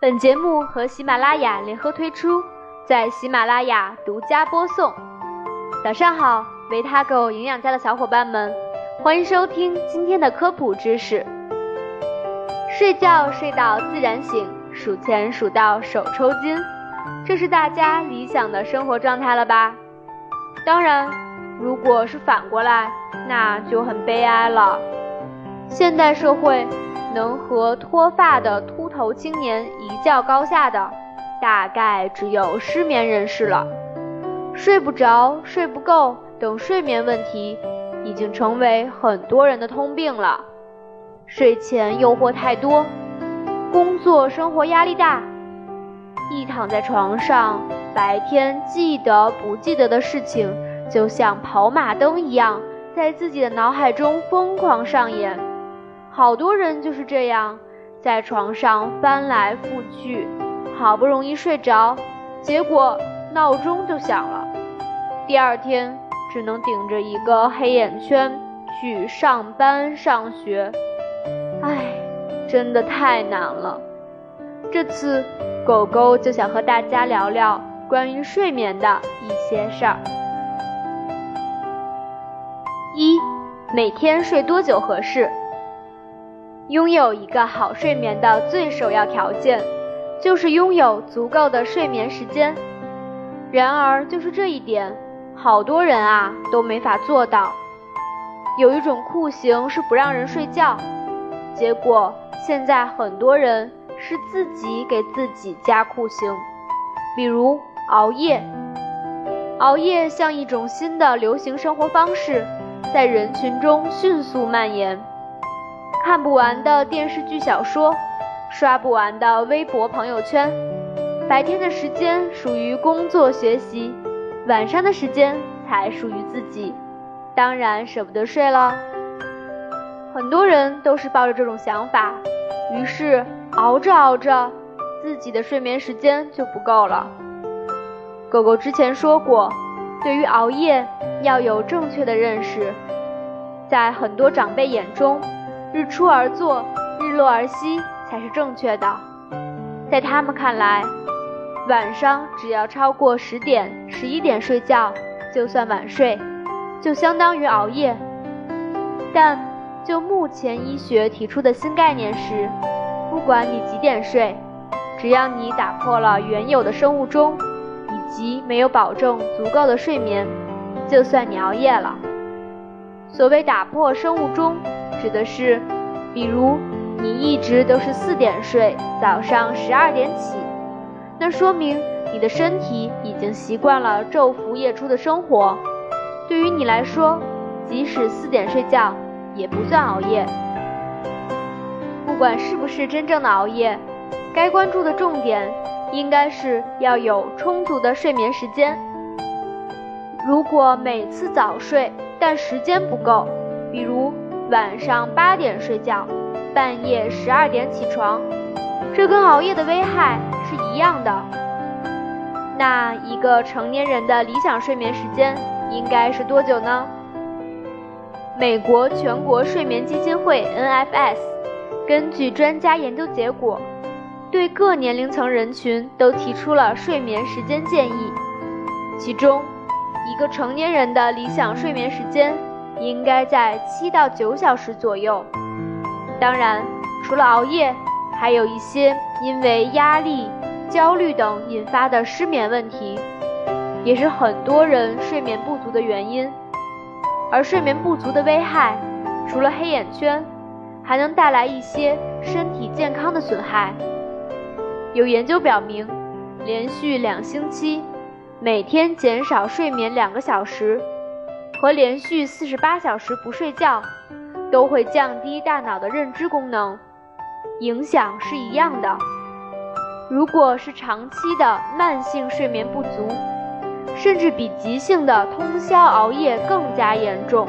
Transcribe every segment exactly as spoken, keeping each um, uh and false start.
本节目和喜马拉雅联合推出，在喜马拉雅独家播送。早上好，维他狗营养家的小伙伴们，欢迎收听今天的科普知识。睡觉睡到自然醒，数钱数到手抽筋，这是大家理想的生活状态了吧？当然，如果是反过来，那就很悲哀了。现代社会能和脱发的秃头青年一较高下的，大概只有失眠人士了。睡不着、睡不够等睡眠问题，已经成为很多人的通病了。睡前诱惑太多，工作生活压力大，一躺在床上，白天记得不记得的事情，就像跑马灯一样，在自己的脑海中疯狂上演。好多人就是这样，在床上翻来覆去，好不容易睡着，结果闹钟就响了。第二天只能顶着一个黑眼圈去上班上学，唉，真的太难了。这次狗狗就想和大家聊聊关于睡眠的一些事儿。一，每天睡多久合适？拥有一个好睡眠的最首要条件，就是拥有足够的睡眠时间。然而就是这一点，好多人啊都没法做到。有一种酷刑是不让人睡觉，结果现在很多人是自己给自己加酷刑，比如熬夜。熬夜像一种新的流行生活方式，在人群中迅速蔓延。看不完的电视剧小说，刷不完的微博朋友圈，白天的时间属于工作学习，晚上的时间才属于自己，当然舍不得睡了。很多人都是抱着这种想法，于是熬着熬着，自己的睡眠时间就不够了。狗狗之前说过，对于熬夜要有正确的认识。在很多长辈眼中，日出而作，日落而息才是正确的。在他们看来，晚上只要超过十点、十一点睡觉，就算晚睡，就相当于熬夜。但就目前医学提出的新概念是，不管你几点睡，只要你打破了原有的生物钟，以及没有保证足够的睡眠，就算你熬夜了。所谓打破生物钟，指的是，比如你一直都是四点睡，早上十二点起，那说明你的身体已经习惯了昼伏夜出的生活。对于你来说，即使四点睡觉也不算熬夜。不管是不是真正的熬夜，该关注的重点应该是要有充足的睡眠时间。如果每次早睡但时间不够，比如晚上八点睡觉，半夜十二点起床，这跟熬夜的危害是一样的。那一个成年人的理想睡眠时间应该是多久呢？美国全国睡眠基金会 N F S 根据专家研究结果，对各年龄层人群都提出了睡眠时间建议。其中，一个成年人的理想睡眠时间应该在七到九小时左右。当然，除了熬夜，还有一些因为压力、焦虑等引发的失眠问题，也是很多人睡眠不足的原因。而睡眠不足的危害，除了黑眼圈，还能带来一些身体健康的损害。有研究表明，连续两星期，每天减少睡眠两个小时，和连续四十八小时不睡觉，都会降低大脑的认知功能，影响是一样的。如果是长期的慢性睡眠不足，甚至比急性的通宵熬夜更加严重。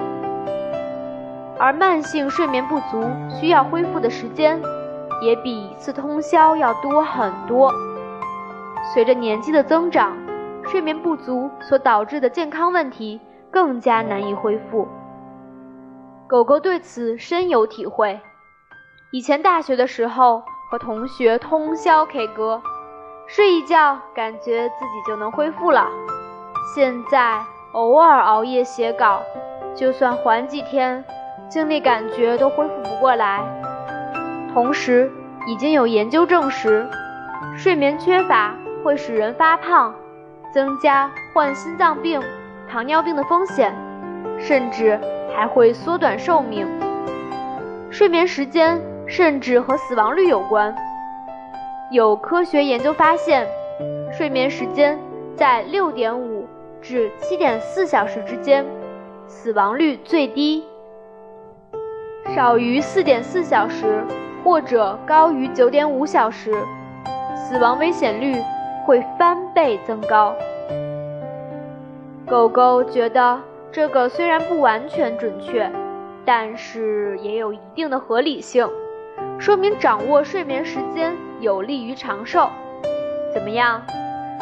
而慢性睡眠不足需要恢复的时间，也比一次通宵要多很多。随着年纪的增长，睡眠不足所导致的健康问题更加难以恢复。狗狗对此深有体会。以前大学的时候，和同学通宵 K 歌，睡一觉感觉自己就能恢复了。现在偶尔熬夜写稿，就算缓几天，精力感觉都恢复不过来。同时，已经有研究证实，睡眠缺乏会使人发胖，增加患心脏病、糖尿病的风险，甚至还会缩短寿命。睡眠时间甚至和死亡率有关。有科学研究发现，睡眠时间在 六点五 至 七点四 小时之间，死亡率最低。少于 四点四 小时或者高于 九点五 小时，死亡危险率会翻倍增高。狗狗觉得这个虽然不完全准确，但是也有一定的合理性，说明掌握睡眠时间有利于长寿。怎么样？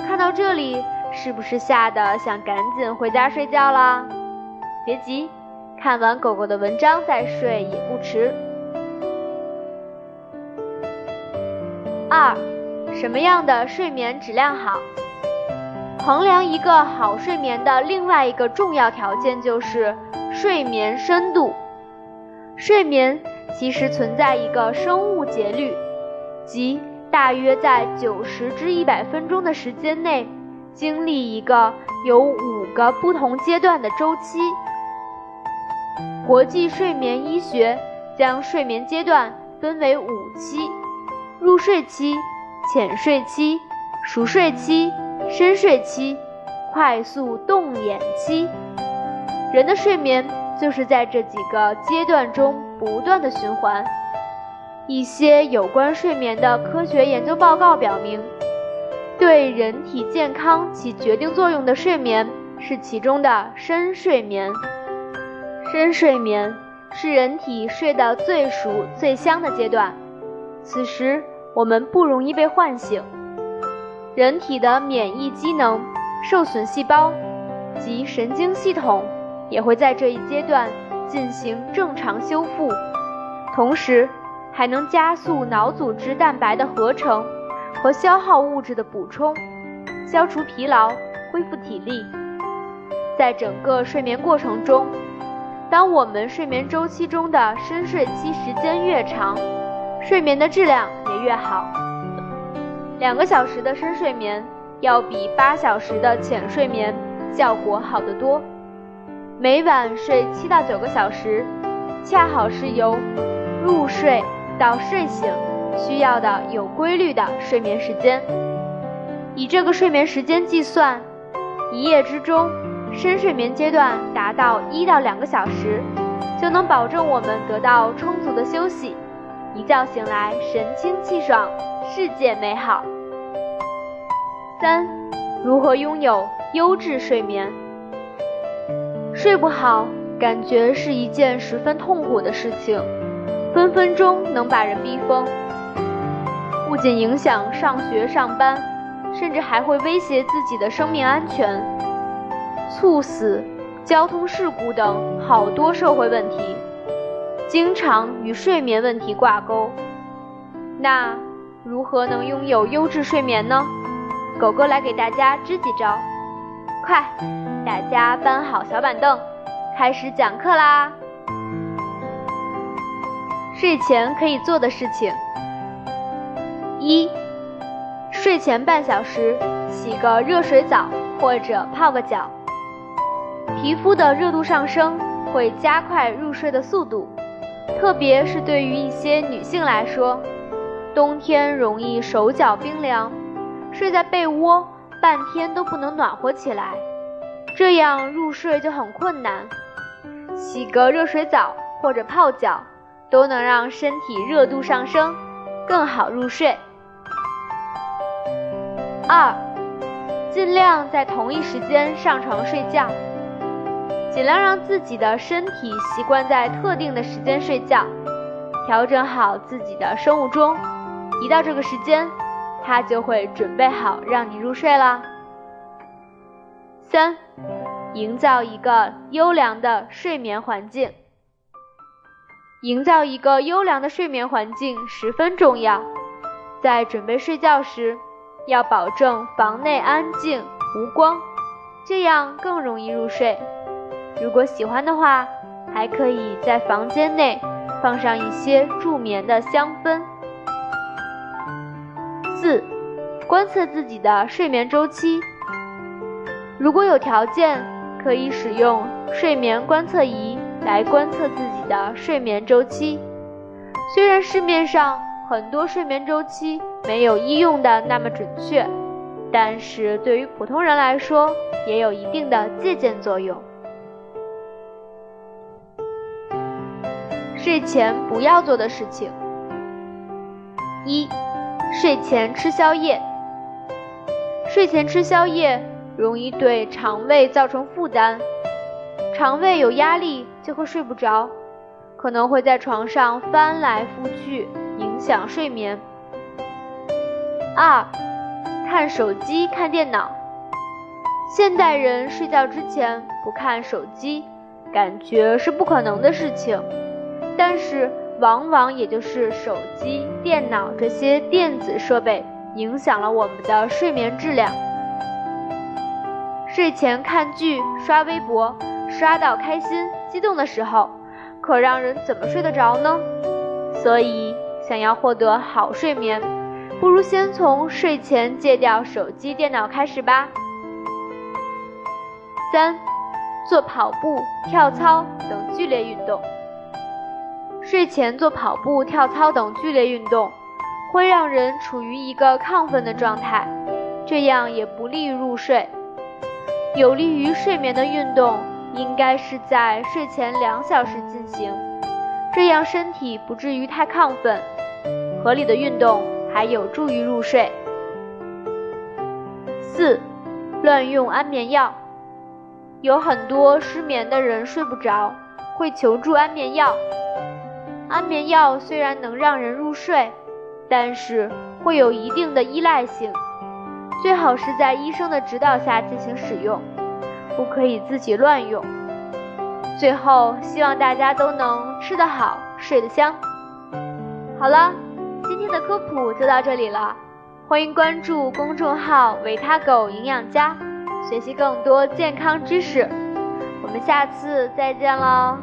看到这里，是不是吓得想赶紧回家睡觉啦？别急，看完狗狗的文章再睡也不迟。二，什么样的睡眠质量好？衡量一个好睡眠的另外一个重要条件就是睡眠深度。睡眠其实存在一个生物节律，即大约在九十至一百分钟的时间内，经历一个有五个不同阶段的周期。国际睡眠医学将睡眠阶段分为五期：入睡期、浅睡期、熟睡期、深睡期、快速动眼期。人的睡眠就是在这几个阶段中不断的循环。一些有关睡眠的科学研究报告表明，对人体健康起决定作用的睡眠是其中的深睡眠。深睡眠是人体睡到最熟最香的阶段，此时我们不容易被唤醒。人体的免疫机能、受损细胞及神经系统也会在这一阶段进行正常修复，同时还能加速脑组织蛋白的合成和消耗物质的补充，消除疲劳，恢复体力。在整个睡眠过程中，当我们睡眠周期中的深睡期时间越长，睡眠的质量也越好。两个小时的深睡眠要比八小时的浅睡眠效果好得多。每晚睡七到九个小时，恰好是由入睡到睡醒需要的有规律的睡眠时间。以这个睡眠时间计算，一夜之中深睡眠阶段达到一到两个小时，就能保证我们得到充足的休息，一觉醒来神清气爽，世界美好。三，如何拥有优质睡眠？睡不好感觉是一件十分痛苦的事情，分分钟能把人逼疯，不仅影响上学上班，甚至还会威胁自己的生命安全，猝死、交通事故等好多社会问题经常与睡眠问题挂钩。那如何能拥有优质睡眠呢？狗狗来给大家支几招。快，大家搬好小板凳，开始讲课啦！睡前可以做的事情：一、睡前半小时洗个热水澡或者泡个脚，皮肤的热度上升会加快入睡的速度，特别是对于一些女性来说，冬天容易手脚冰凉，睡在被窝半天都不能暖和起来，这样入睡就很困难。洗个热水澡或者泡脚都能让身体热度上升，更好入睡。二，尽量在同一时间上床睡觉，尽量让自己的身体习惯在特定的时间睡觉，调整好自己的生物钟，一到这个时间它就会准备好让你入睡啦。三，营造一个优良的睡眠环境。营造一个优良的睡眠环境十分重要，在准备睡觉时，要保证房内安静无光，这样更容易入睡。如果喜欢的话，还可以在房间内放上一些助眠的香氛。四、观测自己的睡眠周期。如果有条件，可以使用睡眠观测仪来观测自己的睡眠周期。虽然市面上很多睡眠周期没有医用的那么准确，但是对于普通人来说也有一定的借鉴作用。睡前不要做的事情。一、睡前吃宵夜。睡前吃宵夜容易对肠胃造成负担，肠胃有压力就会睡不着，可能会在床上翻来覆去，影响睡眠。二、看手机看电脑。现代人睡觉之前不看手机，感觉是不可能的事情，但是往往也就是手机、电脑这些电子设备影响了我们的睡眠质量。睡前看剧、刷微博，刷到开心、激动的时候，可让人怎么睡得着呢？所以想要获得好睡眠，不如先从睡前戒掉手机、电脑开始吧。三、做跑步、跳操等剧烈运动。睡前做跑步、跳操等剧烈运动，会让人处于一个亢奋的状态，这样也不利于入睡。有利于睡眠的运动应该是在睡前两小时进行，这样身体不至于太亢奋。合理的运动还有助于入睡。四、乱用安眠药。有很多失眠的人睡不着，会求助安眠药。安眠药虽然能让人入睡，但是会有一定的依赖性，最好是在医生的指导下进行使用，不可以自己乱用。最后，希望大家都能吃得好，睡得香。好了，今天的科普就到这里了，欢迎关注公众号“维他狗营养家”，学习更多健康知识。我们下次再见喽。